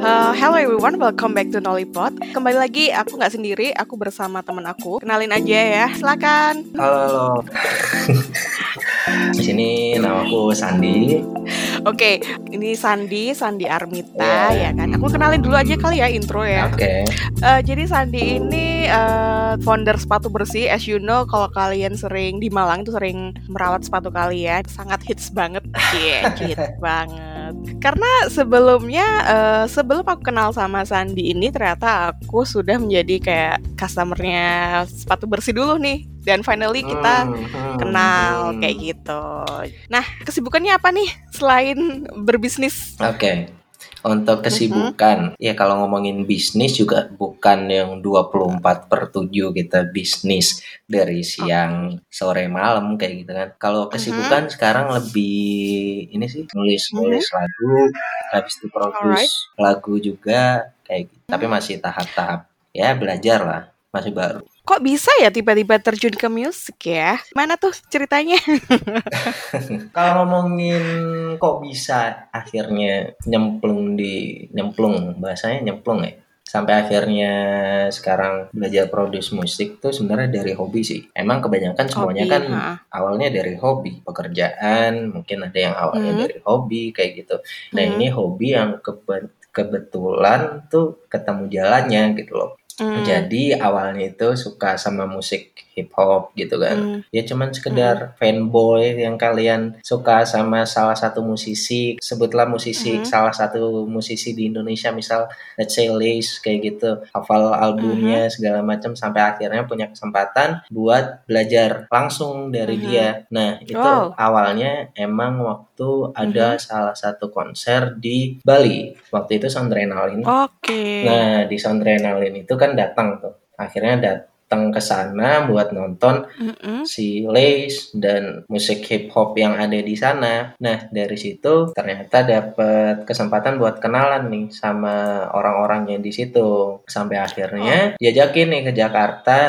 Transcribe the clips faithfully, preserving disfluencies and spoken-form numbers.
Uh, hello everyone, welcome back to Nolipod. Kembali lagi, aku gak sendiri, aku bersama teman aku. Kenalin aja ya, silakan. Halo, halo. Di sini namaku Sandi. Oke, okay, ini Sandi, Sandi Armita, yeah. Ya kan. Aku kenalin dulu aja kali ya intro ya. Oke. Okay. Uh, jadi Sandi ini uh, founder sepatu bersih. As you know, kalau kalian sering di Malang itu sering merawat sepatu kalian. Sangat hits banget. Iya, yeah, hits banget. Karena sebelumnya, uh, sebelumnya Sebelum aku kenal sama Sandi ini, ternyata aku sudah menjadi kayak customernya sepatu bersih dulu nih. Dan finally kita kenal kayak gitu. Nah, kesibukannya apa nih selain berbisnis? Oke, okay. Untuk kesibukan, uh-huh. ya kalau ngomongin bisnis juga bukan yang dua puluh empat per tujuh kita bisnis dari siang okay. sore malam kayak gitu kan. Kalau kesibukan uh-huh. sekarang lebih ini sih, nulis-nulis uh-huh. lagu. Habis itu produce right. lagu juga kayak gitu. Hmm. Tapi masih tahap-tahap ya belajar lah, masih baru. Kok bisa ya tiba-tiba terjun ke musik ya? Mana tuh ceritanya? Kalau ngomongin kok bisa akhirnya nyemplung di nyemplung, bahasanya nyemplung ya. Sampai akhirnya sekarang belajar produce musik tuh sebenarnya dari hobi sih. Emang kebanyakan semuanya hobi, kan ha. awalnya dari hobi. Pekerjaan, mungkin ada yang awalnya hmm. dari hobi, kayak gitu. Nah hmm. ini hobi yang kebe- kebetulan tuh ketemu jalannya gitu loh. Hmm. Jadi awalnya itu suka sama musik hip hop gitu kan. Hmm. Ya cuman sekedar hmm. fanboy yang kalian suka sama salah satu musisi, sebutlah musisi hmm. salah satu musisi di Indonesia, misal Lace Lace kayak gitu, hafal albumnya hmm. segala macam sampai akhirnya punya kesempatan buat belajar langsung dari hmm. dia. Nah, itu wow. awalnya emang waktu ada hmm. salah satu konser di Bali. Waktu itu Soundrenaline. Oke. Okay. Nah, di Soundrenaline itu kan datang tuh. Akhirnya datang datang ke sana buat nonton mm-hmm. si Lace dan musik hip hop yang ada di sana. Nah, dari situ ternyata dapat kesempatan buat kenalan nih sama orang-orangnya di situ. Sampai akhirnya oh. diajakin nih ke Jakarta,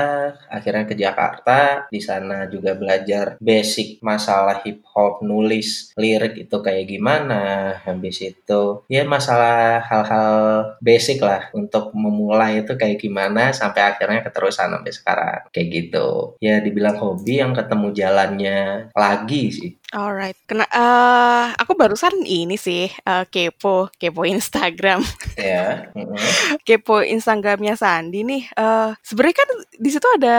akhirnya ke Jakarta, di sana juga belajar basic masalah hip hop, nulis lirik itu kayak gimana. Habis itu ya masalah hal-hal basic lah untuk memulai itu kayak gimana sampai akhirnya keterusan sekarang kayak gitu ya, dibilang hobi yang ketemu jalannya lagi sih. Alright, kena uh, aku barusan ini sih uh, kepo kepo Instagram ya yeah. mm-hmm. kepo Instagramnya Sandi nih. Uh, sebenarnya kan di situ ada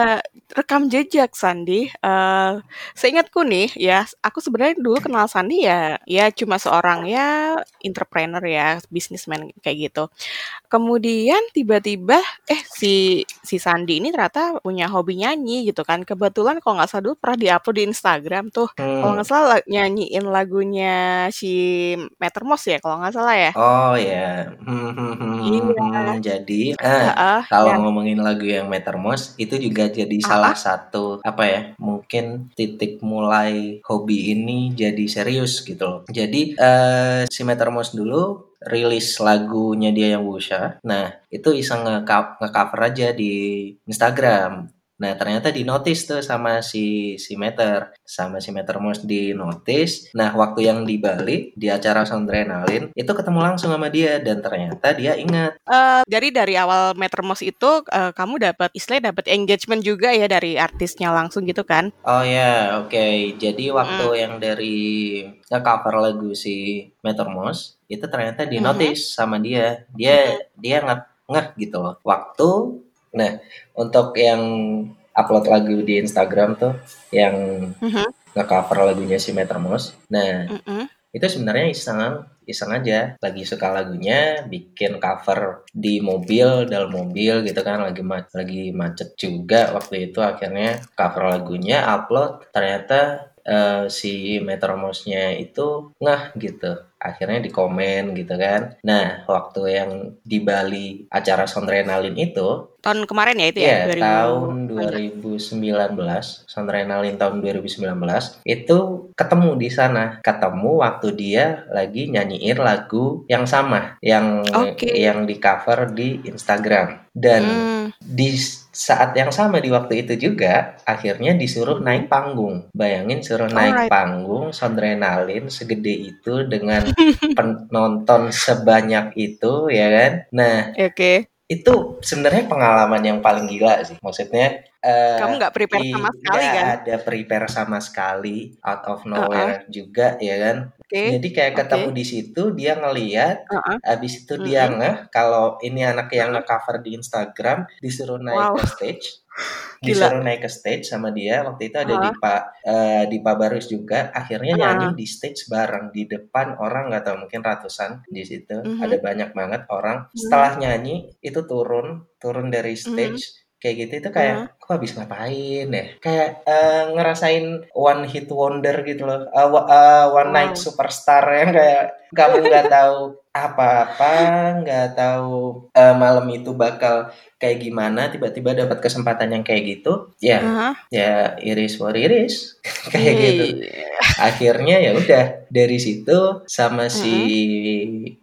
rekam jejak Sandi. Uh, seingatku nih ya, aku sebenarnya dulu kenal Sandi ya ya cuma seorang ya entrepreneur ya, businessman kayak gitu. Kemudian tiba-tiba eh si si Sandi ini ternyata punya hobi nyanyi gitu kan. Kebetulan kalau nggak salah dulu pernah diupload di Instagram tuh hmm. kalau nggak salah nyanyiin lagunya si Metermos ya kalau nggak salah ya. Oh ya. Hmm, iya. Jadi eh, uh, kalau ya. ngomongin lagu yang Metermos itu juga jadi uh, salah satu apa ya, mungkin titik mulai hobi ini jadi serius gitu loh. Jadi eh, si Metermos dulu rilis lagunya dia yang Wusha. Nah, itu iseng nge-cover aja di Instagram. Nah, ternyata di-notice tuh sama si si Meter, sama si Metermos di-notice. Nah, waktu yang di Bali, di acara Soundrenaline, itu ketemu langsung sama dia dan ternyata dia ingat. Uh, jadi dari awal Metermos itu uh, kamu dapat istilah dapat engagement juga ya dari artisnya langsung gitu kan? Oh ya, yeah, oke. Okay. Jadi waktu mm. yang dari nge-cover lagu si Metermos itu ternyata di-notice mm-hmm. sama dia. Dia mm-hmm. dia ngeh gitu loh. Waktu nah, untuk yang upload lagu di Instagram tuh yang mm-hmm. nge-cover lagunya si Metermos. Nah, mm-hmm. itu sebenarnya iseng iseng aja, lagi suka lagunya, bikin cover di mobil, dalam mobil gitu kan, lagi ma- lagi macet juga waktu itu, akhirnya cover lagunya upload, ternyata Uh, si Metermosnya itu ngah gitu, akhirnya dikomen gitu kan. Nah, waktu yang di Bali acara Soundrenaline itu tahun kemarin ya itu ya, ya tahun dua ribu sembilan belas, Soundrenaline tahun dua ribu sembilan belas itu ketemu di sana, ketemu waktu dia lagi nyanyiin lagu yang sama yang okay. yang di cover di Instagram dan hmm. di saat yang sama di waktu itu juga akhirnya disuruh naik panggung. Bayangin suruh naik Alright. panggung Soundrenaline segede itu dengan penonton sebanyak itu, ya kan? Nah, okay. itu sebenarnya pengalaman yang paling gila sih. Maksudnya uh, kamu nggak prepare sama sekali kan? Nggak ada prepare sama sekali, out of nowhere uh-uh. juga, ya kan? Okay. Jadi kayak ketemu okay. di situ, dia ngeliat, uh-uh. abis itu dia mm-hmm. ngeh kalau ini anak yang nge-cover di Instagram, disuruh naik wow. ke stage, disuruh Gila. naik ke stage sama dia. Waktu itu ada uh-huh. Dipa, uh, Dipa Barus juga, akhirnya nyanyi uh-huh. di stage bareng, di depan orang nggak tahu mungkin ratusan di situ, uh-huh. ada banyak banget orang. Setelah nyanyi itu turun, turun dari stage. Uh-huh. Kayak gitu itu kayak, uh-huh. aku habis ngapain ya? Kayak uh, ngerasain one hit wonder gitu loh. Uh, uh, one wow. night superstar yang kayak kamu gak tahu apa-apa, gak tahu uh, malam itu bakal kayak gimana. Tiba-tiba dapat kesempatan yang kayak gitu. Ya, uh-huh. ya iris for iris. Kayak hey. gitu. Akhirnya ya udah dari situ sama uh-huh. si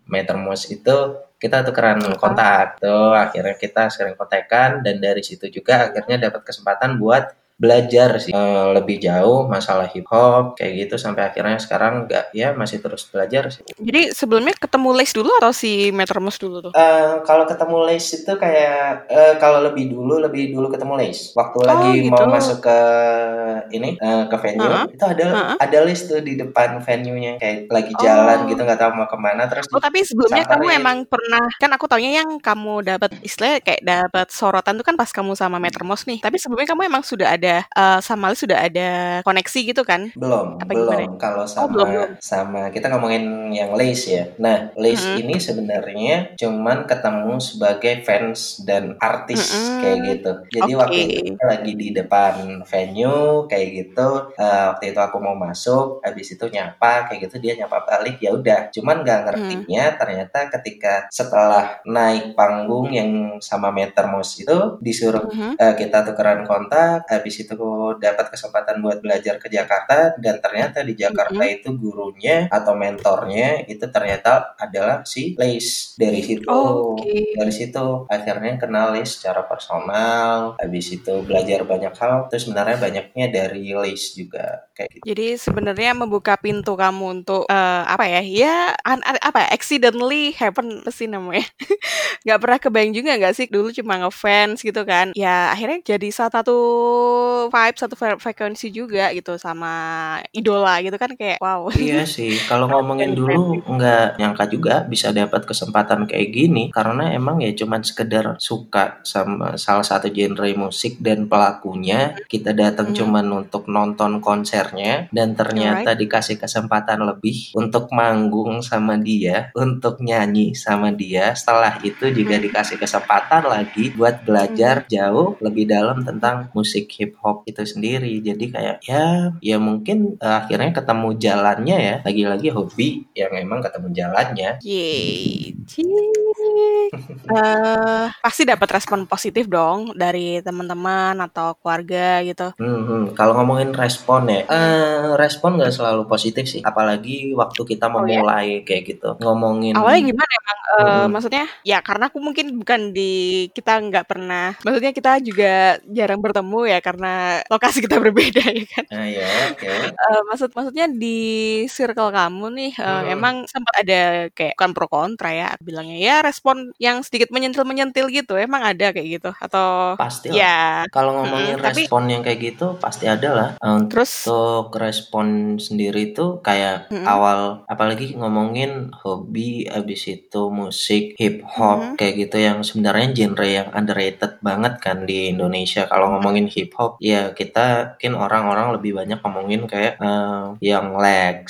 Metermos itu. Kita tukeran kontak tuh, akhirnya kita sering kontekan dan dari situ juga akhirnya dapat kesempatan buat belajar sih e, lebih jauh masalah hip hop kayak gitu sampai akhirnya sekarang nggak ya masih terus belajar sih. Jadi sebelumnya ketemu Lace dulu atau si Metermos dulu tuh? E, kalau ketemu Lace itu kayak e, kalau lebih dulu lebih dulu ketemu Lace waktu oh, lagi gitu. Mau masuk ke ini e, ke venue uh-huh. itu ada uh-huh. ada Lace tuh di depan venue-nya kayak lagi jalan oh. gitu nggak tahu mau kemana terus. Oh tapi sebelumnya kamu ini. Emang pernah kan aku taunya yang kamu dapat istilah kayak dapat sorotan tuh kan pas kamu sama Metermos nih. Tapi sebelumnya kamu emang sudah ada uh, sama Lis sudah ada koneksi gitu kan? Belum. Apa belum. Kalau sama oh, belum. sama kita ngomongin yang Lace ya. Nah Lace mm-hmm. ini sebenarnya cuman ketemu sebagai fans dan artis mm-hmm. kayak gitu. Jadi okay. waktu itu lagi di depan venue kayak gitu. Uh, waktu itu aku mau masuk, habis itu nyapa kayak gitu dia nyapa balik ya udah. Cuman nggak ngertinya mm. ternyata ketika setelah naik panggung yang sama Metermos itu disuruh mm-hmm. uh, kita tukeran kontak. Habis itu dapat kesempatan buat belajar ke Jakarta dan ternyata di Jakarta mm-hmm. itu gurunya atau mentornya itu ternyata adalah si Lace. Dari situ oh, okay. dari situ akhirnya kenal Lace secara personal, habis itu belajar banyak hal. Terus sebenarnya banyaknya dari Lace juga kayak gitu. Jadi sebenarnya membuka pintu kamu untuk uh, apa ya? Ya an- apa accidentally happen sih namanya. Enggak pernah kebayang juga enggak sih dulu cuma ngefans gitu kan. Ya akhirnya jadi satu vibe satu frekuensi juga gitu sama idola gitu kan kayak wow. Iya sih kalau ngomongin dulu nggak nyangka juga bisa dapat kesempatan kayak gini karena emang ya cuman sekedar suka sama salah satu genre musik dan pelakunya kita datang hmm. cuman untuk nonton konsernya dan ternyata right. dikasih kesempatan lebih untuk manggung sama dia untuk nyanyi sama dia setelah itu juga hmm. dikasih kesempatan lagi buat belajar hmm. jauh lebih dalam tentang musik hip hop itu sendiri. Jadi kayak ya ya mungkin uh, akhirnya ketemu jalannya ya. Lagi-lagi hobi yang emang ketemu jalannya. Yeay. uh, pasti dapat respon positif dong dari teman-teman atau keluarga gitu. Mm-hmm. Kalau ngomongin respon ya, uh, respon nggak selalu positif sih. Apalagi waktu kita memulai oh, ya? Kayak gitu. Ngomongin awalnya gimana emang? Uh, mm-hmm. Maksudnya ya karena aku mungkin bukan di kita nggak pernah. Maksudnya kita juga jarang bertemu ya karena lokasi kita berbeda ya kan. Ah, ya, okay. uh, maksud maksudnya di circle kamu nih uh, hmm. emang sempat ada kayak bukan pro kontra ya bilangnya ya respon yang sedikit menyentil-menyentil gitu emang ada kayak gitu atau pasti ya kalau ngomongin hmm, respon tapi, yang kayak gitu pasti ada lah. Untuk terus untuk respon sendiri tuh kayak hmm. awal apalagi ngomongin hobi abis itu musik hip hop hmm. kayak gitu yang sebenarnya genre yang underrated banget kan di Indonesia kalau ngomongin hip hop ya kita mungkin orang-orang lebih banyak ngomongin kayak uh, Young Lex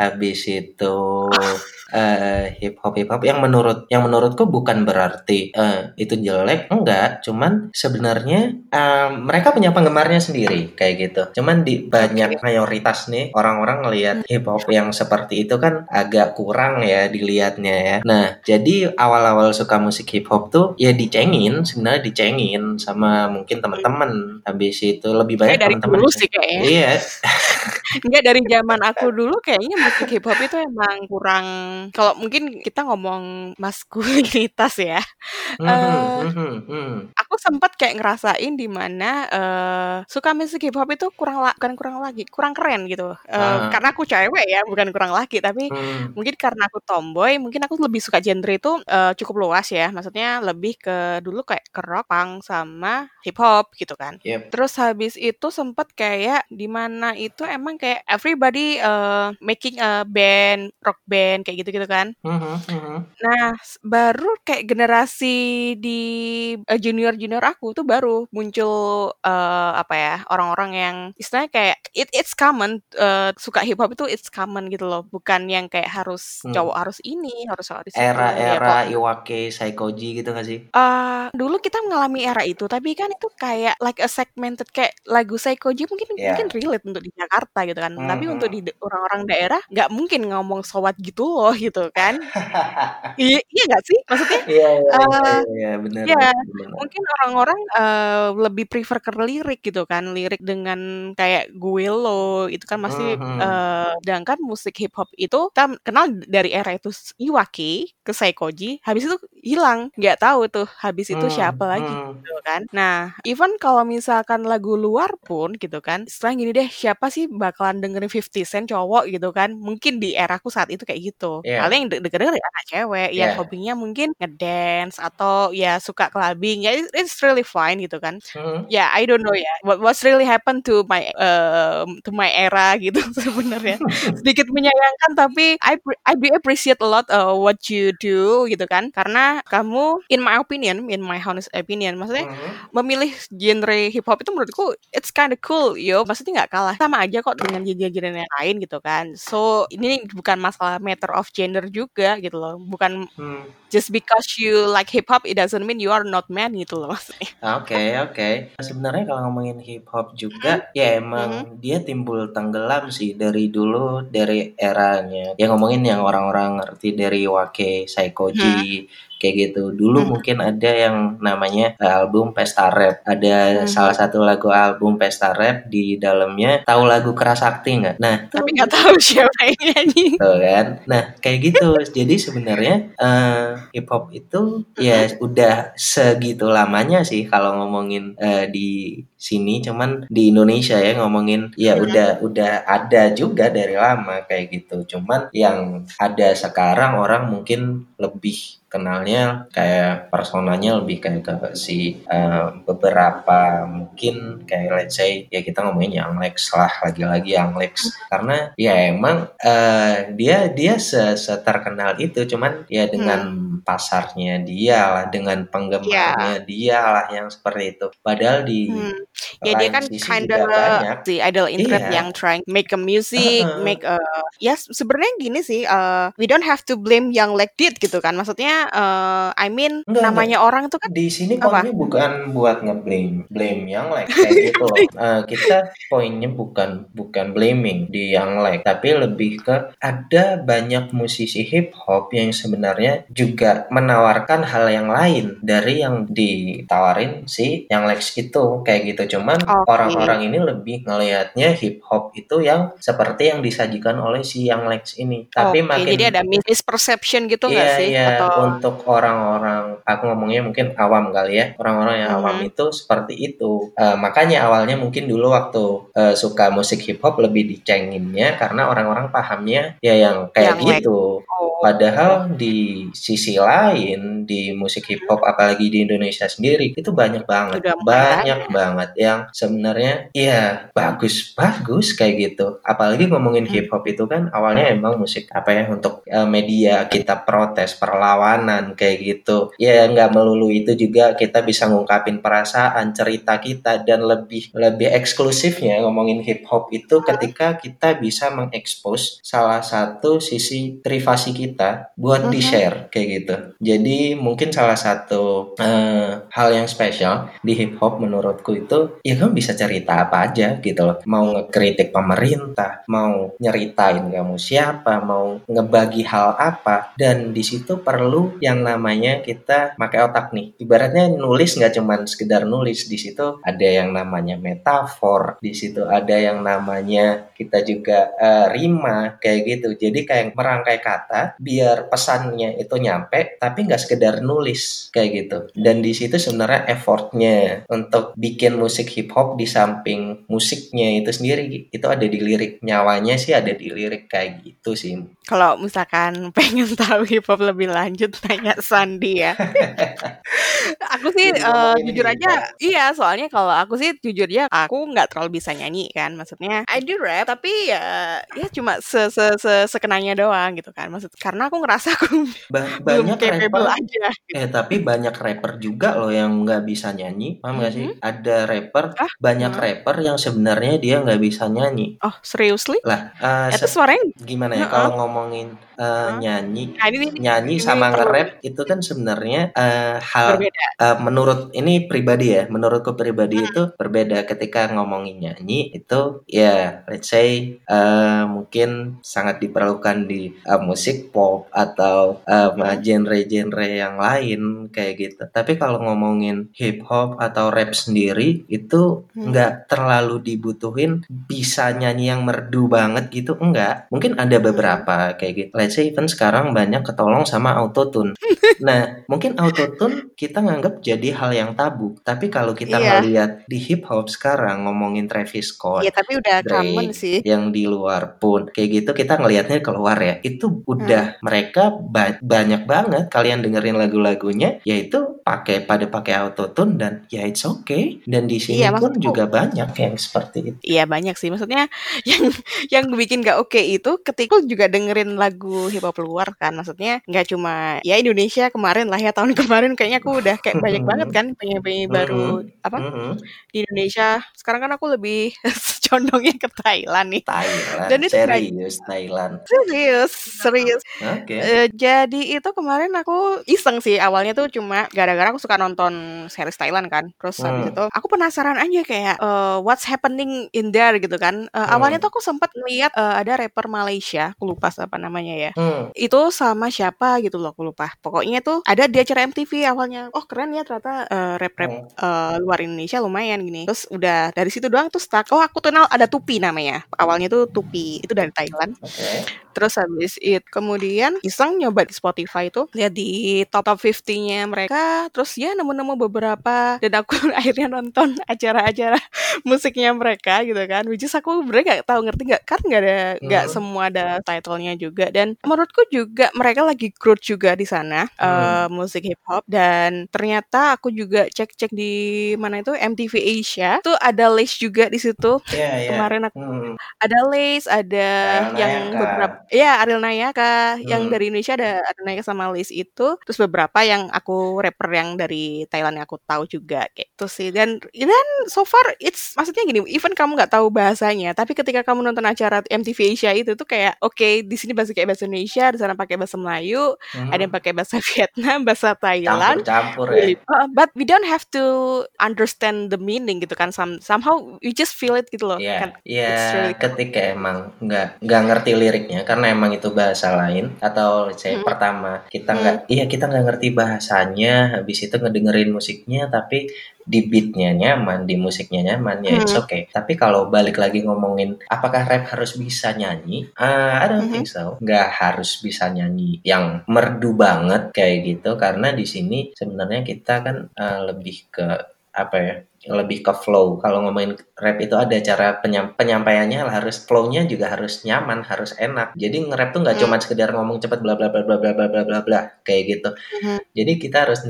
habis itu uh, hip hop hip hop yang menurut yang menurutku bukan berarti uh, itu jelek enggak cuman sebenarnya uh, mereka punya penggemarnya sendiri kayak gitu cuman di banyak mayoritas nih orang-orang ngelihat hip hop yang seperti itu kan agak kurang ya dilihatnya ya. Nah jadi awal-awal suka musik hip hop tuh ya dicengin sebenarnya dicengin sama mungkin teman-teman habis itu lebih banyak teman-teman. Iya. Enggak, dari zaman aku dulu kayaknya musik hip hop itu emang kurang, kalau mungkin kita ngomong maskulinitas ya. Mm-hmm, uh, mm-hmm, mm. Aku sempat kayak ngerasain di mana uh, suka musik hip hop itu kurang la- bukan kurang lagi, kurang keren gitu. Uh, ah. Karena aku cewek ya, bukan kurang laki, tapi mm. mungkin karena aku tomboy, mungkin aku lebih suka genre itu uh, cukup luas ya. Maksudnya lebih ke dulu kayak ke rock, punk sama hip hop gitu kan. Yep. Terus habis itu sempat kayak di mana itu emang kayak everybody uh, making a band, rock band kayak gitu-gitu kan. Uh-huh, uh-huh. Nah, baru kayak generasi di uh, junior-junior aku tuh baru muncul uh, apa ya, orang-orang yang istilahnya kayak it it's common uh, suka hip hop itu it's common gitu loh. Bukan yang kayak harus hmm. cowok harus ini, harus harus era-era ya, Iwa K, Saykoji gitu enggak sih? Uh, dulu kita mengalami era itu, tapi kan itu kayak like a segmented, kayak lagu Saykoji mungkin yeah. mungkin relate untuk di Jakarta gitu kan, mm-hmm. tapi untuk di de- orang-orang daerah nggak mungkin ngomong sowat gitu loh gitu kan. I- iya nggak sih maksudnya? Iya yeah, yeah, uh, yeah, yeah, benar. Ya yeah, mungkin orang-orang uh, lebih prefer ke lirik gitu kan, lirik dengan kayak gue lo itu kan masih, mm-hmm. uh, sedangkan musik hip hop itu kita kenal dari era itu Iwa K ke Saykoji, habis itu hilang, nggak tahu tuh habis itu mm-hmm. siapa lagi gitu kan. Nah, even kalau misalkan lagu luar pun gitu kan, setelah gini deh, siapa sih bakalan dengerin fifty cent cowok gitu kan, mungkin di eraku saat itu kayak gitu. Yeah. Paling yang denger-denger anak cewek yeah. yang hobinya mungkin ngedance atau ya suka clubbing, ya it's really fine gitu kan. Mm-hmm. Ya yeah, I don't know ya yeah. what what's really happened to my uh, to my era gitu sebenarnya. Sedikit menyayangkan, tapi I I appreciate a lot uh, what you do gitu kan, karena kamu in my opinion, in my honest opinion, maksudnya mm-hmm. memilih genre hip hop itu menurutku it's kind of cool yo, maksudnya nggak kalah, sama aja kok dengan genre-genre yang lain gitu kan. So ini bukan masalah matter of gender juga gitu loh, bukan hmm. just because you like hip hop it doesn't mean you are not man gitu loh maksudnya. Oke okay, oke okay. Sebenarnya kalau ngomongin hip hop juga hmm. ya emang hmm. dia timbul tenggelam sih dari dulu, dari eranya ya, ngomongin yang orang-orang ngerti dari Wake, Saykoji hmm. kayak gitu. Dulu mm-hmm. mungkin ada yang namanya album Pesta Rap. Ada mm-hmm. salah satu lagu album Pesta Rap di dalamnya, tahu lagu Keras Sakti nggak? Nah, tapi nggak tahu siapa yang nyanyi. Tuh kan? Nah, kayak gitu. Jadi sebenarnya uh, hip hop itu mm-hmm. ya udah segitu lamanya sih kalau ngomongin uh, di sini, cuman di Indonesia ya ngomongin ya mm-hmm. udah udah ada juga dari lama kayak gitu. Cuman yang ada sekarang orang mungkin lebih kenalnya kayak personanya lebih kayak ke si uh, beberapa mungkin kayak let's say ya kita ngomongin Young Lex lah, lagi-lagi Young Lex, karena ya emang uh, dia dia seterkenal itu, cuman ya dengan hmm. pasarnya dia lah, dengan penggemarnya yeah. dia lah yang seperti itu. Padahal di hmm. ya dia kan kind of si idol internet yeah. yang trying make a music uh-huh. make a ya sebenarnya gini sih uh, we don't have to blame Young Lex did gitu kan, maksudnya Uh, I mean enggak, namanya enggak. Orang itu kan di sini poinnya bukan buat nge-blame blame Young Lex kayak gitu loh. Uh, kita poinnya bukan bukan blaming di Young Lex, tapi lebih ke ada banyak musisi hip hop yang sebenarnya juga menawarkan hal yang lain dari yang ditawarin si Young Lex itu kayak gitu. Cuman okay. orang-orang ini lebih ngelihatnya hip hop itu yang seperti yang disajikan oleh si Young Lex ini. Tapi okay. makin jadi ada misperception gitu nggak yeah, sih? Yeah. Atau untuk orang-orang, aku ngomongnya mungkin awam kali ya, orang-orang yang mm-hmm. awam itu seperti itu. Uh, makanya awalnya mungkin dulu waktu uh, suka musik hip hop lebih dicenginnya karena orang-orang pahamnya ya yang kayak yang gitu. Like. Oh. Padahal di sisi lain di musik hip hop apalagi di Indonesia sendiri itu banyak banget, Udah banyak ya. banget yang sebenarnya ya bagus-bagus kayak gitu. Apalagi ngomongin mm-hmm. hip hop itu kan awalnya emang musik apa ya untuk uh, media kita protes, perlawanan kayak gitu. Ya nggak melulu itu juga, kita bisa ngungkapin perasaan, cerita kita, dan lebih lebih eksklusifnya ngomongin hip hop itu ketika kita bisa mengekspos salah satu sisi privasi kita buat mm-hmm. di share kayak gitu. Jadi mungkin salah satu uh, hal yang spesial di hip hop menurutku itu ya kamu bisa cerita apa aja gitu loh. Mau ngekritik pemerintah, mau nyeritain kamu siapa, mau ngebagi hal apa, dan di situ perlu yang namanya kita pakai otak nih. Ibaratnya nulis nggak cuman sekedar nulis, di situ ada yang namanya metafor, di situ ada yang namanya kita juga uh, rima kayak gitu. Jadi kayak merangkai kata biar pesannya itu nyampe, tapi nggak sekedar nulis kayak gitu. Dan di situ sebenarnya effortnya untuk bikin musik hip hop di samping musiknya itu sendiri itu ada di lirik, nyawanya sih ada di lirik kayak gitu sih. Kalau misalkan pengen tahu hip hop lebih lanjut tanya Sandi ya. Aku sih uh, jujur aja, iya soalnya kalau aku sih jujurnya aku nggak terlalu bisa nyanyi kan, maksudnya I do rap tapi ya ya cuma se se sekenanya doang gitu kan, maksud karena aku ngerasa aku ba- belum capable aja. Gitu. Eh tapi banyak rapper juga loh yang nggak bisa nyanyi, paham nggak mm-hmm. sih? Ada rapper ah, banyak hmm. rapper yang sebenarnya dia nggak bisa nyanyi. Oh seriously? Lah uh, itu se- suaranya gimana ya uh-uh. kalau ngomongin uh, uh-huh. nyanyi, nah, ini, nyanyi ini, sama nge-rap itu kan sebenarnya uh, hal uh, menurut ini pribadi ya, menurutku pribadi hmm. itu berbeda ketika ngomongin nyanyi itu ya yeah, let's say uh, mungkin sangat diperlukan di uh, musik pop atau uh, genre-genre yang lain kayak gitu. Tapi kalau ngomongin hip hop atau rap sendiri itu enggak hmm. terlalu dibutuhin bisa nyanyi yang merdu banget gitu, enggak. Mungkin ada beberapa kayak gitu. Let's say even sekarang banyak ketolong sama autotune. Nah, mungkin autotune kita nganggap jadi hal yang tabu. Tapi kalau kita yeah. ngelihat di hip hop sekarang ngomongin Travis Scott, yeah, tapi udah Drake, sih. Yang di luar pun kayak gitu kita ngelihatnya keluar ya. Itu udah hmm. mereka ba- banyak banget kalian dengerin lagu-lagunya yaitu pakai pada pakai autotune dan ya it's okay. Dan di sini yeah, pun juga oh. banyak yang seperti itu. Iya yeah, banyak sih. Maksudnya yang yang bikin gak oke okay itu ketika juga dengerin lagu hip hop luar kan, maksudnya nggak cuma ya Indonesia kemarin lah ya, tahun kemarin kayaknya aku udah kayak banyak banget kan penyanyi-penyanyi mm-hmm. baru apa mm-hmm. di Indonesia. Sekarang kan aku lebih condongnya ke Thailand nih. Thailand. Dan itu serius kayak, Thailand. Serius, serius. Okay. Uh, jadi itu kemarin aku iseng sih awalnya tuh cuma gara-gara aku suka nonton series Thailand kan. Terus mm. habis itu aku penasaran aja kayak uh, what's happening in there gitu kan. Uh, mm. Awalnya tuh aku sempat lihat uh, ada rapper Malaysia, aku lupa apa namanya ya. Mm. Itu sama siapa gitu loh, aku lupa. Pokoknya tuh ada di acara M T V awalnya. Oh keren ya ternyata uh, rap-rap uh, luar Indonesia lumayan gini. Terus udah dari situ doang tuh stuck. Oh aku kenal ada Tupi namanya. Awalnya tuh Tupi itu dari Thailand. Okay. Terus habis itu kemudian iseng nyoba di Spotify itu lihat di top-top lima puluh-nya mereka. Terus ya nemu-nemu beberapa dan aku akhirnya nonton acara-acara musiknya mereka gitu kan. Which is aku bener gak tahu ngerti gak kan gak ada gak hmm. semua ada title-nya juga. Dan menurutku juga mereka lagi growth juga di sana. Uh, hmm. musik hip hop. Dan ternyata aku juga cek-cek di mana itu M T V Asia tuh ada Lace juga di situ. Yeah, yeah. Kemarin aku hmm. ada Lace, ada Aril yang Nayaka. Beberapa ya Aril Nayak hmm. yang dari Indonesia ada Aril Nayak sama Lace itu. Terus beberapa yang aku rapper yang dari Thailand yang aku tahu juga kayak itu sih. Dan dan so far it's maksudnya gini, even kamu nggak tahu bahasanya, tapi ketika kamu nonton acara M T V Asia itu tuh kayak oke okay, di sini bahasa kayak bahasa Indonesia, di sana pakai bahasa Melayu, hmm. ada yang pakai bahasa Vietnam, bahasa Thailand, campur-campur ya. Uh, but we don't have to understand the meaning gitu kan. Some, somehow you just feel it gitu loh. Iya. Yeah. Yeah, really ketika cool. Emang nggak nggak ngerti liriknya karena emang itu bahasa lain atau saya hmm. pertama kita nggak, hmm. iya kita nggak ngerti bahasanya. Habis itu ngedengerin musiknya tapi di beatnya nyaman, di musiknya nyaman ya it's okay. Hmm. Tapi kalau balik lagi ngomongin apakah rap harus bisa nyanyi? Uh, I don't hmm. think so. Nggak harus bisa nyanyi yang merdu banget kayak gitu karena di sini sebenarnya kita kan uh, lebih ke apa ya? Lebih ke flow. Kalau ngomongin rap itu ada cara penyam- penyampaiannya harus flow-nya juga harus nyaman, harus enak. Jadi nge-rap tuh nggak hmm. cuma sekedar ngomong cepat bla bla bla bla bla bla bla bla kayak gitu. Hmm. Jadi kita harus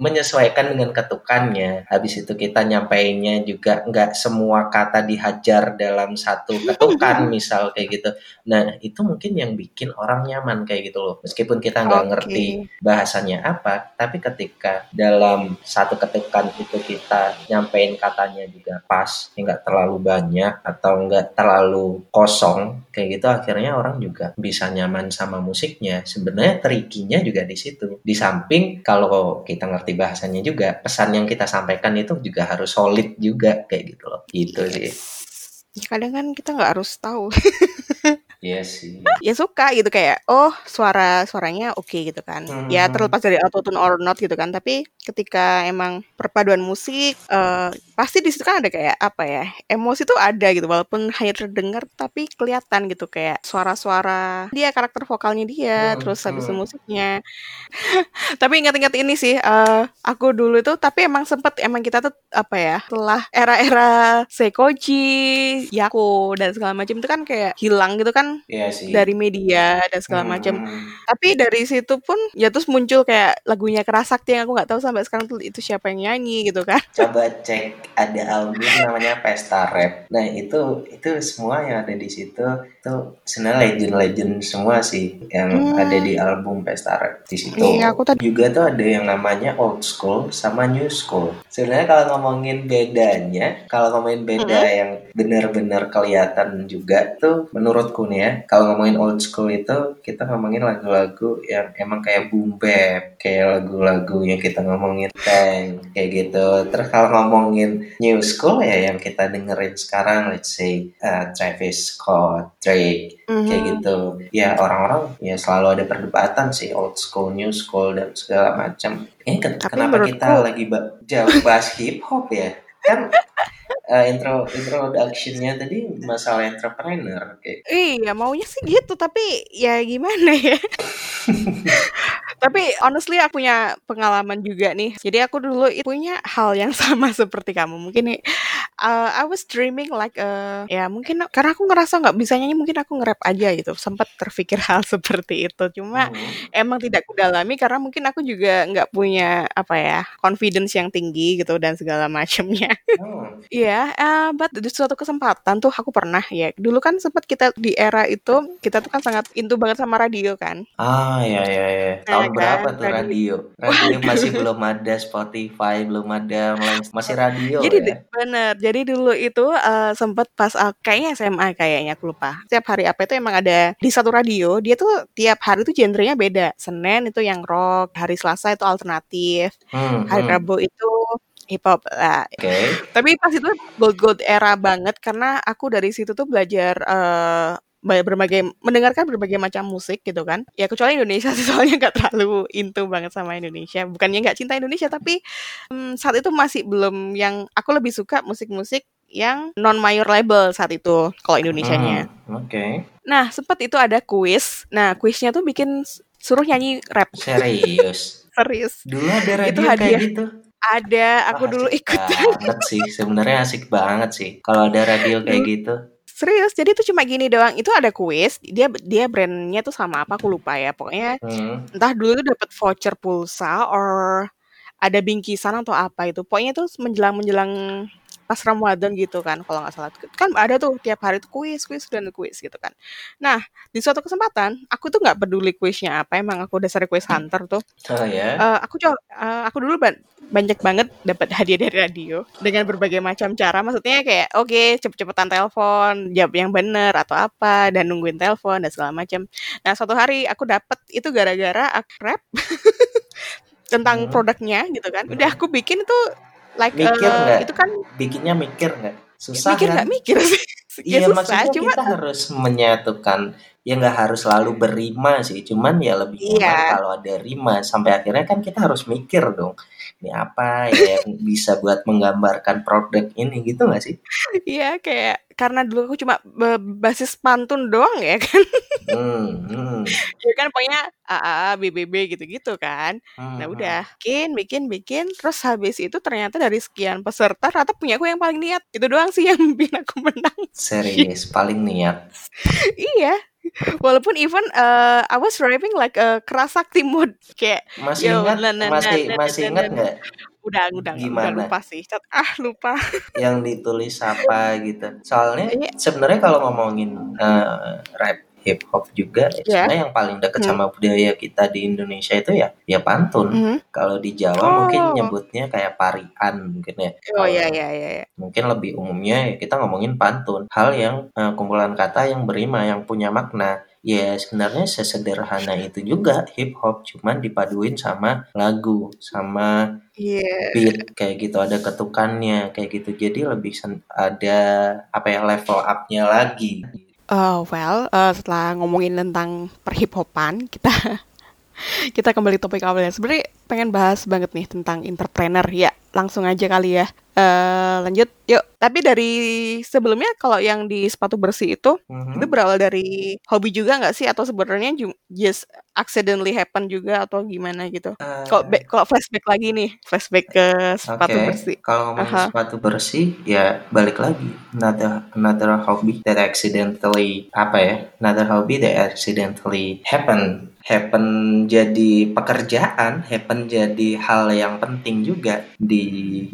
menyesuaikan dengan ketukannya. Habis itu kita nyampainya juga nggak semua kata dihajar dalam satu ketukan misal kayak gitu. Nah itu mungkin yang bikin orang nyaman kayak gitu loh. Meskipun kita nggak okay. ngerti bahasanya apa, tapi ketika dalam satu ketukan itu kita nyaman nyampein katanya juga pas, nggak terlalu banyak atau nggak terlalu kosong kayak gitu, akhirnya orang juga bisa nyaman sama musiknya. Sebenarnya trikinya juga di situ. Di samping kalau kita ngerti bahasanya juga, pesan yang kita sampaikan itu juga harus solid juga kayak gitu loh. Gitu sih. Kadang kan kita nggak harus tahu. Iya sih. Ya suka gitu kayak, oh suara suaranya oke okay, gitu kan. Hmm. Ya terlepas dari autotune or not gitu kan. Tapi ketika emang perpaduan musik, uh, pasti di situ kan ada kayak apa ya, emosi tuh ada gitu. Walaupun hanya terdengar tapi kelihatan gitu kayak suara-suara dia, karakter vokalnya dia, hmm. terus habis hmm. musiknya. Tapi ingat-ingat ini sih, uh, aku dulu itu tapi emang sempet emang kita tuh apa ya, setelah era-era Saykoji, Yako dan segala macam itu kan kayak hilang gitu kan. Ya, dari media dan segala macam. Hmm. Tapi dari situ pun ya terus muncul kayak lagunya Keras Sakti yang aku nggak tahu sampai sekarang tuh itu siapa yang nyanyi gitu kan. Coba cek, ada album namanya Pesta Rap. Nah itu itu semua yang ada di situ itu sebenarnya legend-legend semua sih yang hmm. ada di album Pesta Rap di situ. Ya, aku tadi... juga tuh ada yang namanya Old School sama New School. Sebenarnya kalau ngomongin bedanya, kalau ngomongin beda hmm. yang benar-benar kelihatan juga tuh menurutku nih. Ya, kalau ngomongin old school itu kita ngomongin lagu-lagu yang emang kayak boom bap, kayak lagu-lagu yang kita ngomongin tank kayak gitu. Terus kalau ngomongin new school ya yang kita dengerin sekarang, let's say uh, Travis Scott, Drake mm-hmm. kayak gitu. Ya orang-orang ya selalu ada perdebatan sih old school, new school dan segala macam. Ini ken- kenapa kita aku... lagi ba- jauh bahas hip hop ya? Kan Uh, intro introduction-nya tadi masalah entrepreneur kayak. Iya, maunya sih gitu, tapi ya gimana ya. Tapi honestly aku punya pengalaman juga nih. Jadi aku dulu punya hal yang sama seperti kamu. Mungkin nih uh, I was dreaming like a, ya mungkin karena aku ngerasa gak bisa nyanyi, mungkin aku nge-rap aja gitu. Sempat terpikir hal seperti itu. Cuma hmm. emang tidak kudalami karena mungkin aku juga gak punya apa ya, confidence yang tinggi gitu dan segala macamnya. Hmm. Ya, yeah, uh, but di suatu kesempatan tuh aku pernah ya. Dulu kan sempat kita di era itu, kita tuh kan sangat into banget sama radio kan. Ah ya ya ya. Tahun nah, berapa kan? Tuh radio? Radio, radio masih belum ada Spotify, belum ada, masih radio. Jadi ya? Bener. Jadi dulu itu uh, sempat pas uh, kayaknya S M A kayaknya aku lupa. Setiap hari apa itu emang ada di satu radio. Dia tuh tiap hari tuh genrenya beda. Senin itu yang rock, hari Selasa itu alternatif, hmm, hari hmm. Rabu itu hip hop lah. Okay. Tapi pas itu gold gold era banget karena aku dari situ tuh belajar uh, berbagai mendengarkan berbagai macam musik gitu kan. Ya kecuali Indonesia sih, soalnya nggak terlalu into banget sama Indonesia. Bukannya nggak cinta Indonesia, tapi um, saat itu masih belum yang aku lebih suka musik-musik yang non major label saat itu kalau Indonesianya. Hmm, Oke. Okay. Nah sempat itu ada kuis. Nah kuisnya tuh bikin suruh nyanyi rap. Serius. Serius. Dulu ada radio kayak gitu. Ada, aku Wah, dulu ikut banget sih, sebenarnya asik banget sih kalau ada radio kayak gitu. Serius, jadi itu cuma gini doang. Itu ada kuis, dia dia brandnya tuh sama apa aku lupa ya. Pokoknya hmm. entah dulu tuh dapat voucher pulsa or ada bingkisan atau apa itu. Pokoknya tuh menjelang-menjelang pas Ramadan gitu kan, kalau nggak salah kan ada tuh tiap hari tuh kuis kuis dan kuis gitu kan. Nah di suatu kesempatan aku tuh nggak peduli kuisnya apa, emang aku dasar kuis hunter tuh. Oh, yeah. uh, aku coba, uh, aku dulu ban- banyak banget dapat hadiah dari radio dengan berbagai macam cara. Maksudnya kayak oke okay, cepet-cepetan telepon, jawab yang bener atau apa dan nungguin telepon dan segala macam. Nah suatu hari aku dapat itu gara-gara aku rap tentang hmm. produknya gitu kan. Udah aku bikin tuh. Like, mikir nggak? Uh, itu kan bikinnya mikir nggak? Susah mikir nggak kan? Mikir sih. Iya ya, maksudnya cuma... kita harus menyatukan. Ya nggak harus selalu berrima sih, cuman ya lebih nyaman yeah. kalau ada rima. Sampai akhirnya kan kita harus mikir dong. Ini apa ya yang bisa buat menggambarkan produk ini gitu nggak sih? Iya yeah, kayak karena dulu aku cuma basis pantun doang ya kan. Hmm, hmm. Ya kan pokoknya A A, B B B gitu-gitu kan. Hmm, nah udah, bikin, bikin, bikin. Terus habis itu ternyata dari sekian peserta, rata punya aku yang paling niat. Itu doang sih yang bikin aku menang. Serius, paling niat. Iya. Walaupun even uh, I was rapping like a Keras Sakti mood kayak masih yo, ingat nanana, masih nanana, masih ingat nggak udah udah udah lupa sih ah lupa yang ditulis apa gitu soalnya. Sebenarnya kalau ngomongin uh, rap hip hop juga ya, yeah. Sebenarnya yang paling dekat mm. sama budaya kita di Indonesia itu ya ya pantun. Mm-hmm. Kalau di Jawa oh. mungkin nyebutnya kayak parian mungkin ya. Oh iya iya iya. Mungkin lebih umumnya ya kita ngomongin pantun, hal yang uh, kumpulan kata yang berima, yang punya makna. Ya sebenarnya sesederhana itu juga hip hop, cuman dipaduin sama lagu, sama yeah. beat kayak gitu, ada ketukannya kayak gitu. Jadi lebih sen- ada apa ya level up-nya lagi. Oh well, uh, setelah ngomongin tentang perhip-hopan, kita kita kembali topik awalnya. Sebenarnya pengen bahas banget nih tentang entrepreneur ya. Langsung aja kali ya. Uh, lanjut yuk. Tapi dari sebelumnya kalau yang di sepatu bersih itu mm-hmm. itu berawal dari hobi juga nggak sih, atau sebenarnya just accidentally happen juga atau gimana gitu? uh, kalau kalau flashback lagi nih, flashback ke sepatu okay. bersih. Kalau ngomongin uh-huh. sepatu bersih ya balik lagi another another hobby that accidentally apa ya another hobby that accidentally happen happen jadi pekerjaan, happen jadi hal yang penting juga di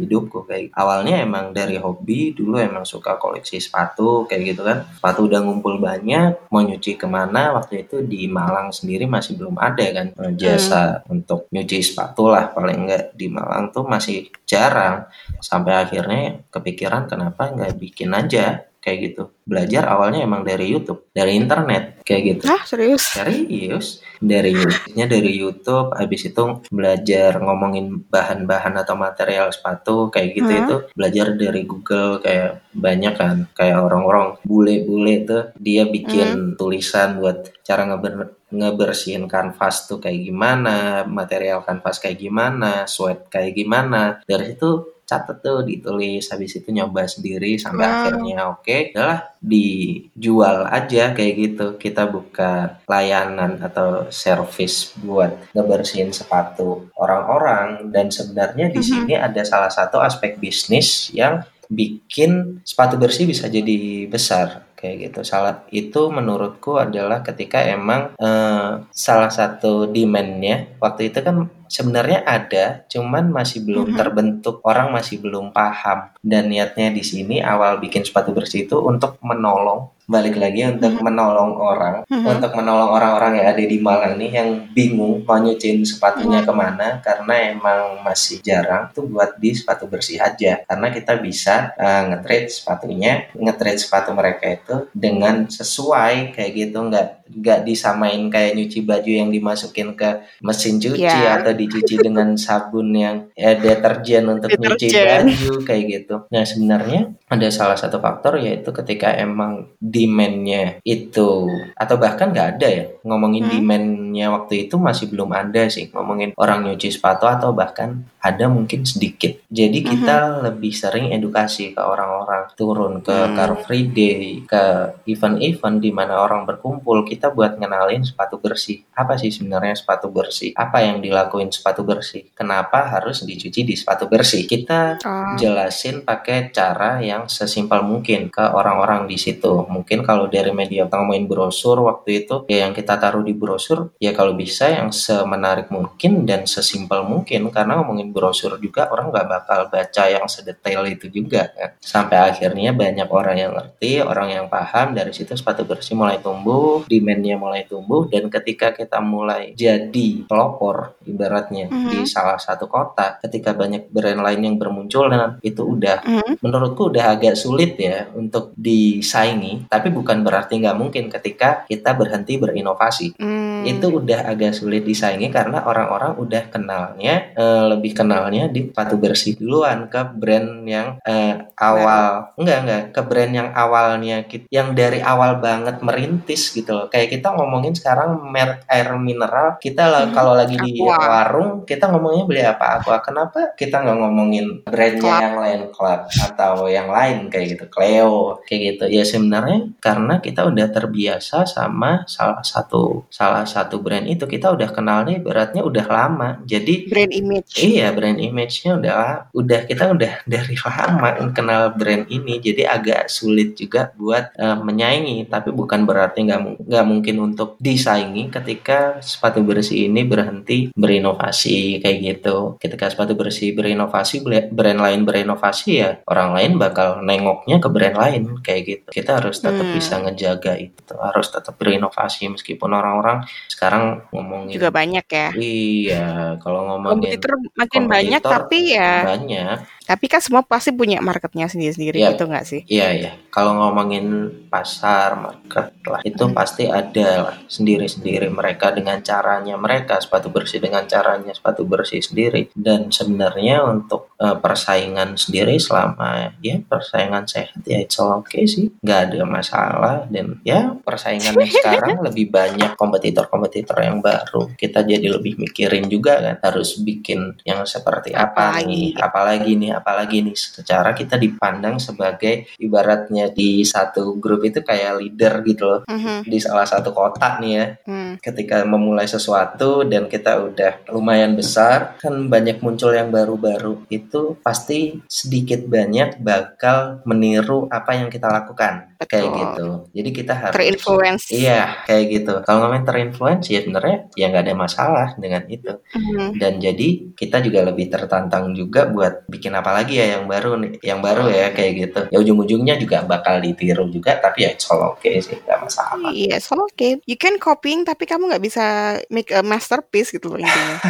hidupku. Kayak awalnya emang dari hobi, dulu emang suka koleksi sepatu kayak gitu kan. Sepatu udah ngumpul banyak, mau nyuci kemana, waktu itu di Malang sendiri masih belum ada kan jasa hmm. untuk nyuci sepatu lah, paling enggak di Malang tuh masih jarang. Sampai akhirnya kepikiran kenapa enggak bikin aja kayak gitu. Belajar awalnya emang dari YouTube, dari internet kayak gitu. Hah, serius? Serius. Dari YouTube-nya dari YouTube, habis itu belajar ngomongin bahan-bahan atau material sepatu kayak gitu hmm. itu belajar dari Google, kayak banyak kan, kayak orang-orang bule-bule tuh dia bikin hmm. tulisan buat cara ngeber- ngebersihin kanvas tuh kayak gimana, material kanvas kayak gimana, sweat kayak gimana. Dari situ catat tuh, ditulis, habis itu nyoba sendiri sampai wow. akhirnya oke okay, udahlah dijual aja kayak gitu. Kita buka layanan atau service buat ngebersihin sepatu orang-orang, dan sebenarnya di mm-hmm. sini ada salah satu aspek bisnis yang bikin sepatu bersih bisa jadi besar kayak gitu. Salah itu menurutku adalah ketika emang eh, salah satu demand-nya waktu itu kan sebenarnya ada, cuman masih belum mm-hmm. terbentuk, orang masih belum paham. Dan niatnya di sini awal bikin sepatu bersih itu untuk menolong, balik lagi untuk mm-hmm. menolong orang, mm-hmm. untuk menolong orang-orang yang ada di Malang nih yang bingung mau nyuciin sepatunya mm-hmm. kemana, karena emang masih jarang. Itu buat di sepatu bersih aja, karena kita bisa uh, nge-trade sepatunya, nge-trade sepatu mereka itu dengan sesuai kayak gitu, nggak nggak disamain kayak nyuci baju yang dimasukin ke mesin cuci yeah. atau dicuci dengan sabun yang ya, deterjen untuk nyuci baju kayak gitu. Nah sebenarnya ada salah satu faktor yaitu ketika emang demand-nya itu, atau bahkan gak ada ya, ngomongin hmm. demand-nya waktu itu masih belum ada sih, ngomongin orang nyuci sepatu atau bahkan ada mungkin sedikit. Jadi kita hmm. lebih sering edukasi ke orang-orang, turun ke hmm. Car Free Day, ke event-event di mana orang berkumpul, kita buat ngenalin sepatu bersih. Apa sih sebenarnya sepatu bersih? Apa yang dilakuin sepatu bersih? Kenapa harus dicuci di sepatu bersih? Kita oh. jelasin pakai cara yang sesimpel mungkin ke orang-orang di situ. Mungkin kalau dari media ngomongin brosur waktu itu ya, yang kita taruh di brosur ya kalau bisa yang semenarik mungkin dan sesimpel mungkin, karena ngomongin brosur juga orang nggak bakal baca yang sedetail itu juga kan. Sampai akhirnya banyak orang yang ngerti, orang yang paham. Dari situ sepatu bersih mulai tumbuh, demand-nya mulai tumbuh, dan ketika kita mulai jadi pelopor ibaratnya mm-hmm. di salah satu kota, ketika banyak brand lain yang bermunculan, itu udah mm-hmm. menurutku udah agak sulit ya untuk disaingi. Tapi bukan berarti nggak mungkin ketika kita berhenti berinovasi. Hmm. Itu udah agak sulit disaingi karena orang-orang udah kenalnya, e, lebih kenalnya di sepatu bersih duluan ke brand yang e, awal. Enggak, enggak. Ke brand yang awalnya, yang dari awal banget merintis gitu loh. Kayak kita ngomongin sekarang merek air mineral, kita hmm. kalau lagi di Aqua. warung, kita ngomongnya beli apa? Aqua. Kenapa kita nggak ngomongin brandnya yang lain, Club, atau yang lain kayak gitu, Cleo, kayak gitu. Ya sebenarnya karena kita udah terbiasa sama salah satu salah satu brand itu kita udah kenalnya ibaratnya udah lama. Jadi brand image. Iya, brand image-nya udah udah kita udah dari lama kenal brand ini. Jadi agak sulit juga buat uh, menyaingi, tapi bukan berarti nggak nggak mungkin untuk disaingi ketika sepatu bersih ini berhenti berinovasi kayak gitu. Ketika sepatu bersih berinovasi, brand lain berinovasi, ya orang lain bakal nengoknya ke brand lain kayak gitu. Kita harus tetap hmm. bisa ngejaga itu, harus tetap berinovasi meskipun orang-orang sekarang ngomongin juga banyak ya. Iya, kalau ngomongin kompetitor makin banyak, tapi ya banyak. Tapi kan semua pasti punya marketnya sendiri-sendiri ya, gitu nggak sih? Iya, iya. Kalau ngomongin pasar, market lah, itu hmm. pasti ada lah sendiri-sendiri mereka dengan caranya mereka, sepatu bersih dengan caranya sepatu bersih sendiri. Dan sebenarnya untuk uh, persaingan sendiri selama ya persaingan sehat ya it's all okay sih. Nggak ada masalah, dan ya persaingan yang sekarang lebih banyak kompetitor-kompetitor yang baru. Kita jadi lebih mikirin juga kan, harus bikin yang seperti apa, apa nih, apalagi nih apalagi nih secara kita dipandang sebagai ibaratnya di satu grup itu kayak leader gitu loh, mm-hmm. di salah satu kota nih ya, mm. ketika memulai sesuatu dan kita udah lumayan besar kan banyak muncul yang baru-baru, itu pasti sedikit banyak bakal meniru apa yang kita lakukan. Betul. Kayak gitu, jadi kita harus terinfluence. Iya, kayak gitu. Kalau ngomongin terinfluence ya sebenarnya ya nggak ada masalah dengan itu, mm-hmm. dan jadi kita juga lebih tertantang juga buat bikin apa lagi ya yang baru nih, yang baru ya kayak gitu. Ya ujung-ujungnya juga bakal ditiru juga, tapi ya it's all okay sih, nggak masalah. Iya, yeah, it's all okay. You can copying, tapi kamu nggak bisa make a masterpiece gitu loh intinya.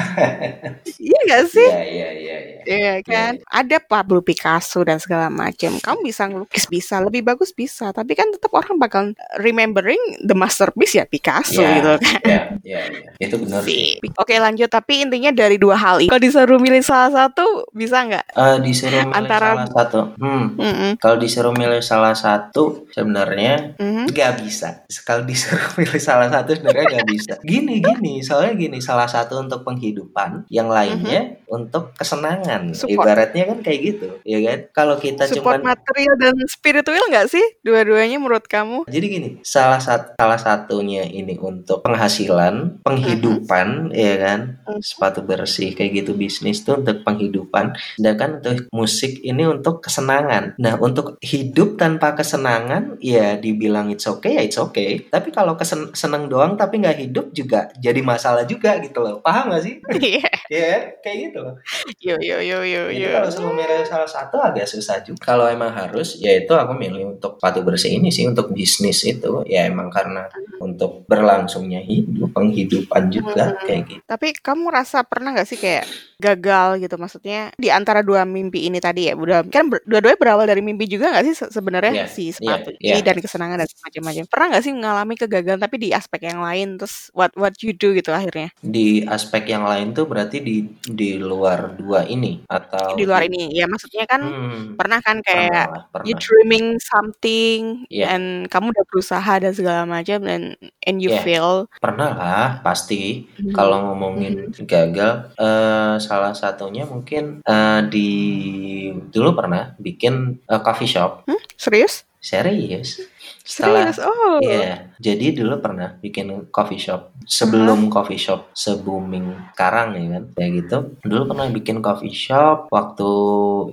Iya nggak sih? Iya, iya, iya. Iya kan? Yeah, yeah. Ada Pablo Picasso dan segala macam. Kamu bisa ngelukis bisa, lebih bagus bisa, tapi kan tetap orang bakal remembering the masterpiece ya Picasso yeah, gitu kan. Iya, yeah, iya, yeah, yeah. Itu benar sih. Oke, okay, lanjut. Tapi intinya dari dua hal ini, kalau disuruh milih salah satu, bisa nggak? Uh, disuruh milih antara salah satu, hmm. kalau disuruh milih salah satu sebenarnya mm-hmm. gak bisa. Kalau disuruh milih salah satu sebenarnya gak bisa. Gini gini, soalnya gini, salah satu untuk penghidupan, yang lainnya mm-hmm. untuk kesenangan. Support. Ibaratnya kan kayak gitu, ya kan? Kalau kita support cuman material dan spiritual gak sih? Dua-duanya menurut kamu? Jadi gini, salah satu salah satunya ini untuk penghasilan, penghidupan, mm-hmm. ya kan? Mm-hmm. Sepatu bersih kayak gitu bisnis tuh untuk penghidupan. Dan untuk musik ini untuk kesenangan. Nah, untuk hidup tanpa kesenangan ya dibilang it's okay ya it's okay. Tapi kalau kesen- seneng doang tapi nggak hidup juga jadi masalah juga gitu loh. Paham nggak sih? Iya. Yeah. Ya yeah, kayak gitu loh. Yo yo yo yo yo. Kalau selalu milih salah satu agak susah juga. Kalau emang harus ya itu aku milih untuk sepatu bersih ini sih, untuk bisnis itu ya emang karena untuk berlangsungnya hidup, penghidupan juga mm-hmm. kayak gitu. Tapi kamu rasa pernah nggak sih kayak gagal gitu, maksudnya di antara dua mimpi ini tadi ya, udah kan ber, dua-duanya berawal dari mimpi juga nggak sih sebenarnya yeah, si sepatu yeah, yeah. dan kesenangan dan macam-macam. Pernah nggak sih mengalami kegagalan tapi di aspek yang lain, terus what what you do gitu akhirnya? Di aspek yang lain tuh berarti di di luar dua ini atau di luar ini ya, maksudnya kan hmm, pernah kan kayak pernah, pernah. You dreaming something yeah. and kamu udah berusaha dan segala macam dan and you yeah. fail. Pernah lah pasti. Mm-hmm. Kalau ngomongin mm-hmm. gagal, uh, salah satunya mungkin uh, di dulu pernah bikin uh, coffee shop. Hmm? Serius? Serius. Setelah, serius? Oh. Yeah. Jadi dulu pernah bikin coffee shop. Sebelum uh-huh. coffee shop se-booming sekarang ya kan, kayak gitu. Dulu pernah bikin coffee shop. Waktu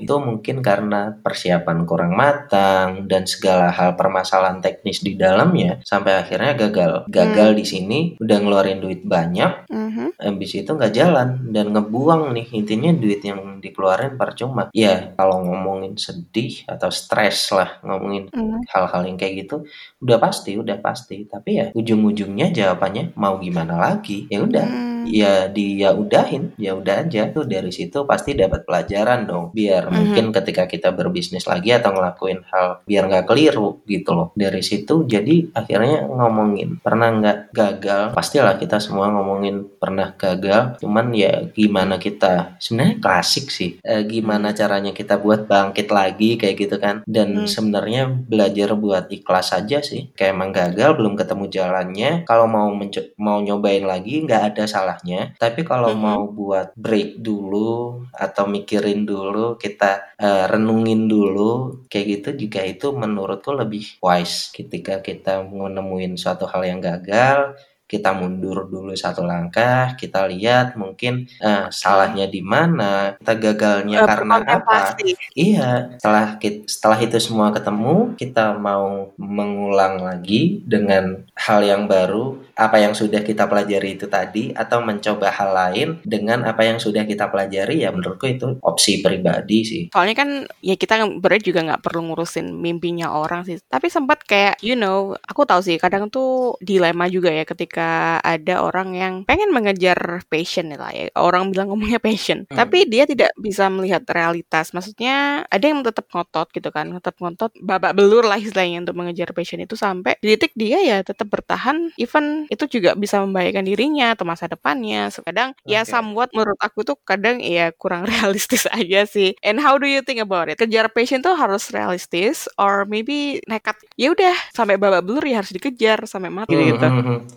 itu mungkin karena persiapan kurang matang dan segala hal permasalahan teknis di dalamnya, sampai akhirnya gagal. Gagal hmm. di sini udah ngeluarin duit banyak, uh-huh. habis itu gak jalan dan ngebuang nih. Intinya duit yang dikeluarin percuma. Ya kalau ngomongin sedih atau stres lah, ngomongin uh-huh. hal-hal yang kayak gitu, udah pasti, udah pasti. Tapi ya ujung-ujungnya jawabannya mau gimana lagi? Ya udah. Hmm. Ya di ya udahin, ya udah aja. Tuh dari situ pasti dapat pelajaran dong. Biar mm-hmm. mungkin ketika kita berbisnis lagi atau ngelakuin hal biar nggak keliru gitu loh. Dari situ jadi akhirnya ngomongin pernah nggak gagal. Pastilah kita semua ngomongin pernah gagal. Cuman ya gimana kita, sebenarnya klasik sih. E, gimana caranya kita buat bangkit lagi kayak gitu kan. Dan mm. sebenarnya belajar buat ikhlas aja sih. Kayak emang gagal, belum ketemu jalannya. Kalau mau menco- mau nyobain lagi nggak ada salah. Tapi kalau mm-hmm. mau buat break dulu atau mikirin dulu, kita uh, renungin dulu kayak gitu juga, itu menurutku lebih wise ketika kita menemuin suatu hal yang gagal. kita mundur dulu satu langkah, kita lihat mungkin uh, salahnya di mana, kita gagalnya uh, karena apa. Iya, setelah setelah itu semua ketemu, kita mau mengulang lagi dengan hal yang baru, apa yang sudah kita pelajari itu tadi, atau mencoba hal lain dengan apa yang sudah kita pelajari. Ya menurutku itu opsi pribadi sih. Soalnya kan ya kita berarti juga nggak perlu ngurusin mimpinya orang sih. Tapi sempat kayak, you know, aku tahu sih kadang tuh dilema juga ya ketika ada orang yang pengen mengejar passion lah ya. Orang bilang ngomongnya passion, hmm. tapi dia tidak bisa melihat realitas. Maksudnya ada yang tetap ngotot gitu kan, tetap ngotot babak belur lah istilahnya untuk mengejar passion itu sampai di titik dia ya tetap bertahan, even itu juga bisa membahayakan dirinya atau masa depannya. Kadang okay. ya somewhat menurut aku tuh kadang ya kurang realistis aja sih. And how do you think about it? Kejar passion tuh harus realistis or maybe nekat? Ya udah sampai babak belur ya harus dikejar sampai mati mm-hmm. gitu.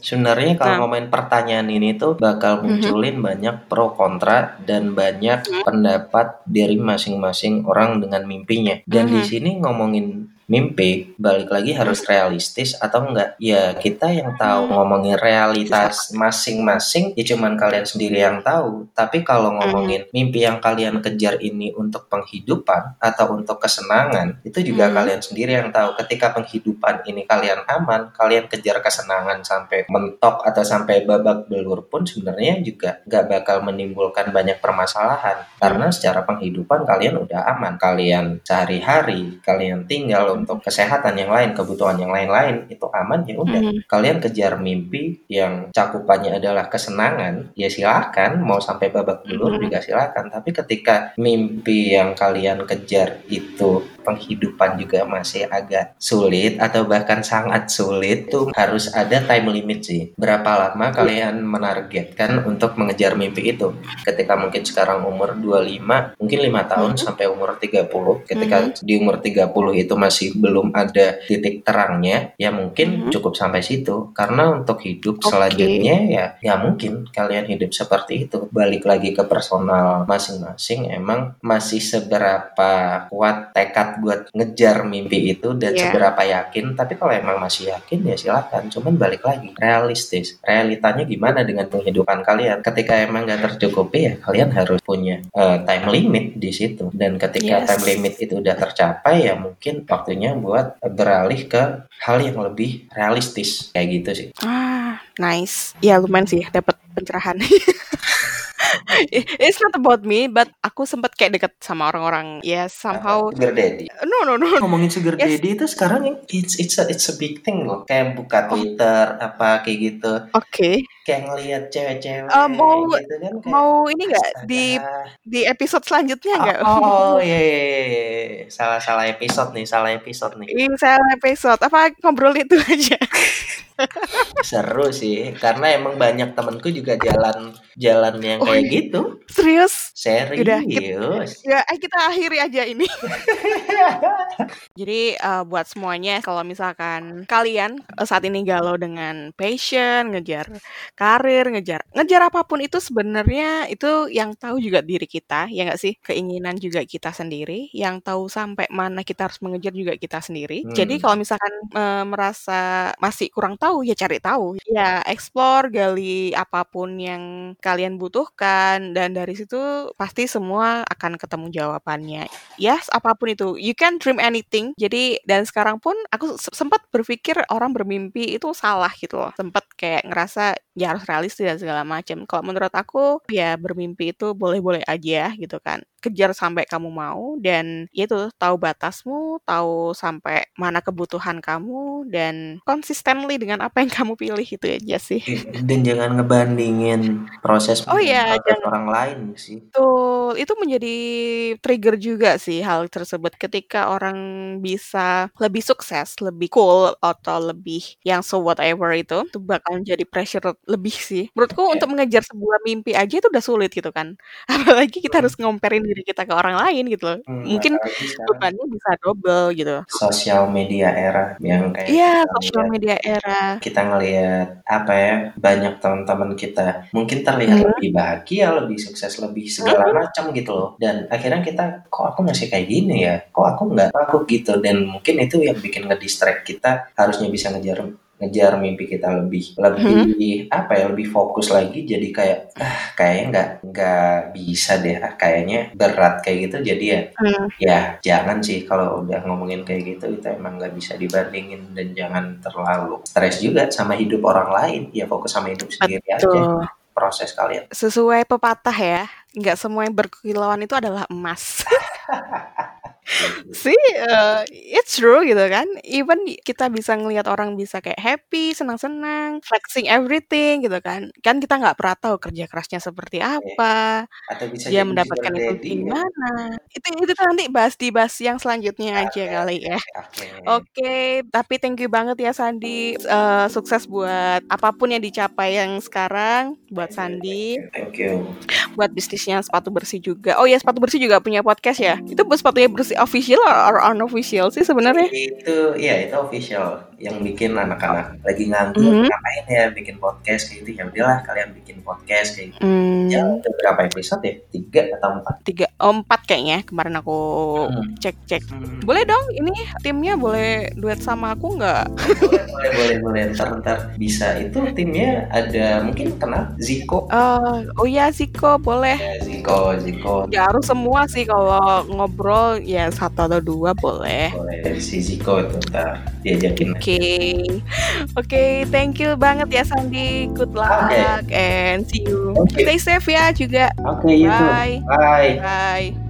Sebenarnya kalau nah. ngomongin pertanyaan ini tuh bakal munculin mm-hmm. banyak pro kontra dan banyak mm-hmm. pendapat dari masing-masing orang dengan mimpinya. Dan mm-hmm. di sini ngomongin mimpi, balik lagi harus realistis atau enggak. Ya kita yang tahu ngomongin realitas masing-masing, ya cuman kalian sendiri yang tahu. Tapi kalau ngomongin mimpi yang kalian kejar ini untuk penghidupan atau untuk kesenangan, itu juga hmm. kalian sendiri yang tahu. Ketika penghidupan ini kalian aman, kalian kejar kesenangan sampai mentok atau sampai babak belur pun sebenarnya juga enggak bakal menimbulkan banyak permasalahan. Karena secara penghidupan kalian udah aman. Kalian sehari-hari, kalian tinggal untuk kesehatan yang lain, kebutuhan yang lain-lain itu aman, ya udah. Mm-hmm. Kalian kejar mimpi yang cakupannya adalah kesenangan, ya silakan, mau sampai babak belur mm-hmm. juga silakan. Tapi ketika mimpi yang kalian kejar itu penghidupan juga masih agak sulit atau bahkan sangat sulit, tuh harus ada time limit sih. Berapa lama kalian menargetkan untuk mengejar mimpi itu? Ketika mungkin sekarang umur dua puluh lima, mungkin lima tahun mm-hmm. sampai umur tiga puluh. Ketika mm-hmm. di umur tiga puluh itu masih belum ada titik terangnya, ya mungkin mm-hmm. cukup sampai situ. Karena untuk hidup okay. selanjutnya ya ya mungkin kalian hidup seperti itu. Balik lagi ke personal masing-masing, emang masih seberapa kuat tekad buat ngejar mimpi itu dan yeah. seberapa yakin. Tapi kalau emang masih yakin ya silakan, cuman balik lagi realistis, realitanya gimana dengan penghidupan kalian. Ketika emang gak tercukupi ya kalian harus punya uh, time limit di situ, dan ketika yes. time limit itu udah tercapai ya mungkin waktunya buat beralih ke hal yang lebih realistis, kayak gitu sih. Ah, nice. Ya lumayan sih dapat pencerahan. It's not about me, but aku sempat kayak deket sama orang-orang ya, yeah, somehow sugar daddy. No no no. Ngomongin sugar yes. daddy itu sekarang it's it's a, it's a big thing loh. Kayak buka Twitter oh. apa kayak gitu. Oke. Okay. Kayak ngelihat cewek-cewek. Uh, mau gitu kan, kayak, mau ini nggak di di episode selanjutnya nggak? Oh, oh iya, iya, iya. salah salah episode nih, salah episode nih. Ini salah episode. Apa ngobrol itu aja? Seru sih, karena emang banyak temanku juga jalan jalan yang oh, kayak gitu. Serius? Serius. Udah, kita, ya, kita akhiri aja ini. Jadi uh, buat semuanya, kalau misalkan kalian saat ini galau dengan passion, ngejar karir, ngejar ngejar apapun itu, sebenarnya itu yang tahu juga diri kita, ya nggak sih? Keinginan juga kita sendiri, yang tahu sampai mana kita harus mengejar juga kita sendiri. Hmm. Jadi kalau misalkan uh, merasa masih kurang tahu, ya cari tahu, ya explore, gali apapun yang kalian butuhkan, dan dari situ pasti semua akan ketemu jawabannya. Yes, apapun itu, you can dream anything. Jadi dan sekarang pun aku sempat berpikir orang bermimpi itu salah gitu loh, sempat kayak ngerasa ya harus realistis dan segala macam. Kalau menurut aku ya bermimpi itu boleh-boleh aja gitu kan, kejar sampai kamu mau, dan yaitu tahu batasmu, tahu sampai mana kebutuhan kamu, dan consistently dengan apa yang kamu pilih, itu aja sih. Dan jangan ngebandingin proses oh ya, jangan, orang lain sih. Betul, itu menjadi trigger juga sih hal tersebut. Ketika orang bisa lebih sukses, lebih cool, atau lebih yang so whatever itu, itu bakal jadi pressure lebih sih. Menurutku yeah. untuk mengejar sebuah mimpi aja itu udah sulit gitu kan. Apalagi kita harus ngomperin diri kita ke orang lain gitu loh. Hmm, mungkin bebannya bisa double gitu. Sosial media era yang kayak iya, yeah, sosial media era. Kita ngelihat apa ya, banyak teman-teman kita mungkin terlihat hmm. lebih bahagia, lebih sukses, lebih segala hmm. macam gitu loh. Dan akhirnya kita, kok aku masih kayak gini ya? Kok aku nggak? Kok aku gitu? Dan mungkin itu yang bikin ngedistract kita harusnya bisa ngejar ngejar mimpi kita lebih lebih hmm. apa ya lebih fokus lagi, jadi kayak ah kayaknya nggak nggak bisa deh, ah kayaknya berat kayak gitu, jadi ya hmm. ya jangan sih kalau udah ngomongin kayak gitu itu emang nggak bisa dibandingin, dan jangan terlalu stres juga sama hidup orang lain, ya fokus sama hidup sendiri Betul. aja proses kalian. Sesuai pepatah ya, nggak semua yang berkilauan itu adalah emas. See, uh, it's true gitu kan. Even kita bisa ngelihat orang bisa kayak happy, senang-senang, flexing everything gitu kan. Kan kita nggak pernah tahu kerja kerasnya seperti apa, atau bisa dia mendapatkan itu gimana. Ya. Itu itu nanti bahas di bahas yang selanjutnya aja okay. kali ya. Oke, okay. okay, tapi thank you banget ya Sandi. Uh, sukses buat apapun yang dicapai yang sekarang buat Sandi. Thank you. Buat bisnisnya sepatu bersih juga. Oh ya, sepatu bersih juga punya podcast ya. Itu sepatunya bersih official or unofficial sih sebenarnya? Itu ya itu official yang bikin anak-anak lagi nganggur mm-hmm. ngapain ya bikin podcast kayak gitu, ya udahlah kalian bikin podcast kayak gitu. Mm. Ya udah berapa episode ya? Tiga atau empat? Tiga, oh, empat kayaknya kemarin aku mm. cek-cek. Mm. Boleh dong ini timnya boleh duet sama aku nggak? Boleh boleh boleh boleh ntar-ntar bisa. Itu timnya ada mungkin kenal Ziko. Uh, oh ya Ziko boleh. Ya, Ziko Ziko. Ya harus semua sih kalau ngobrol ya. Satu atau dua boleh. Boleh si Ziko itu ntar diajakin. Oke, okay. oke, okay, thank you banget ya Sandi. Good luck okay. and see you. Okay. Stay safe ya juga. Oke okay, bye. Bye. Bye.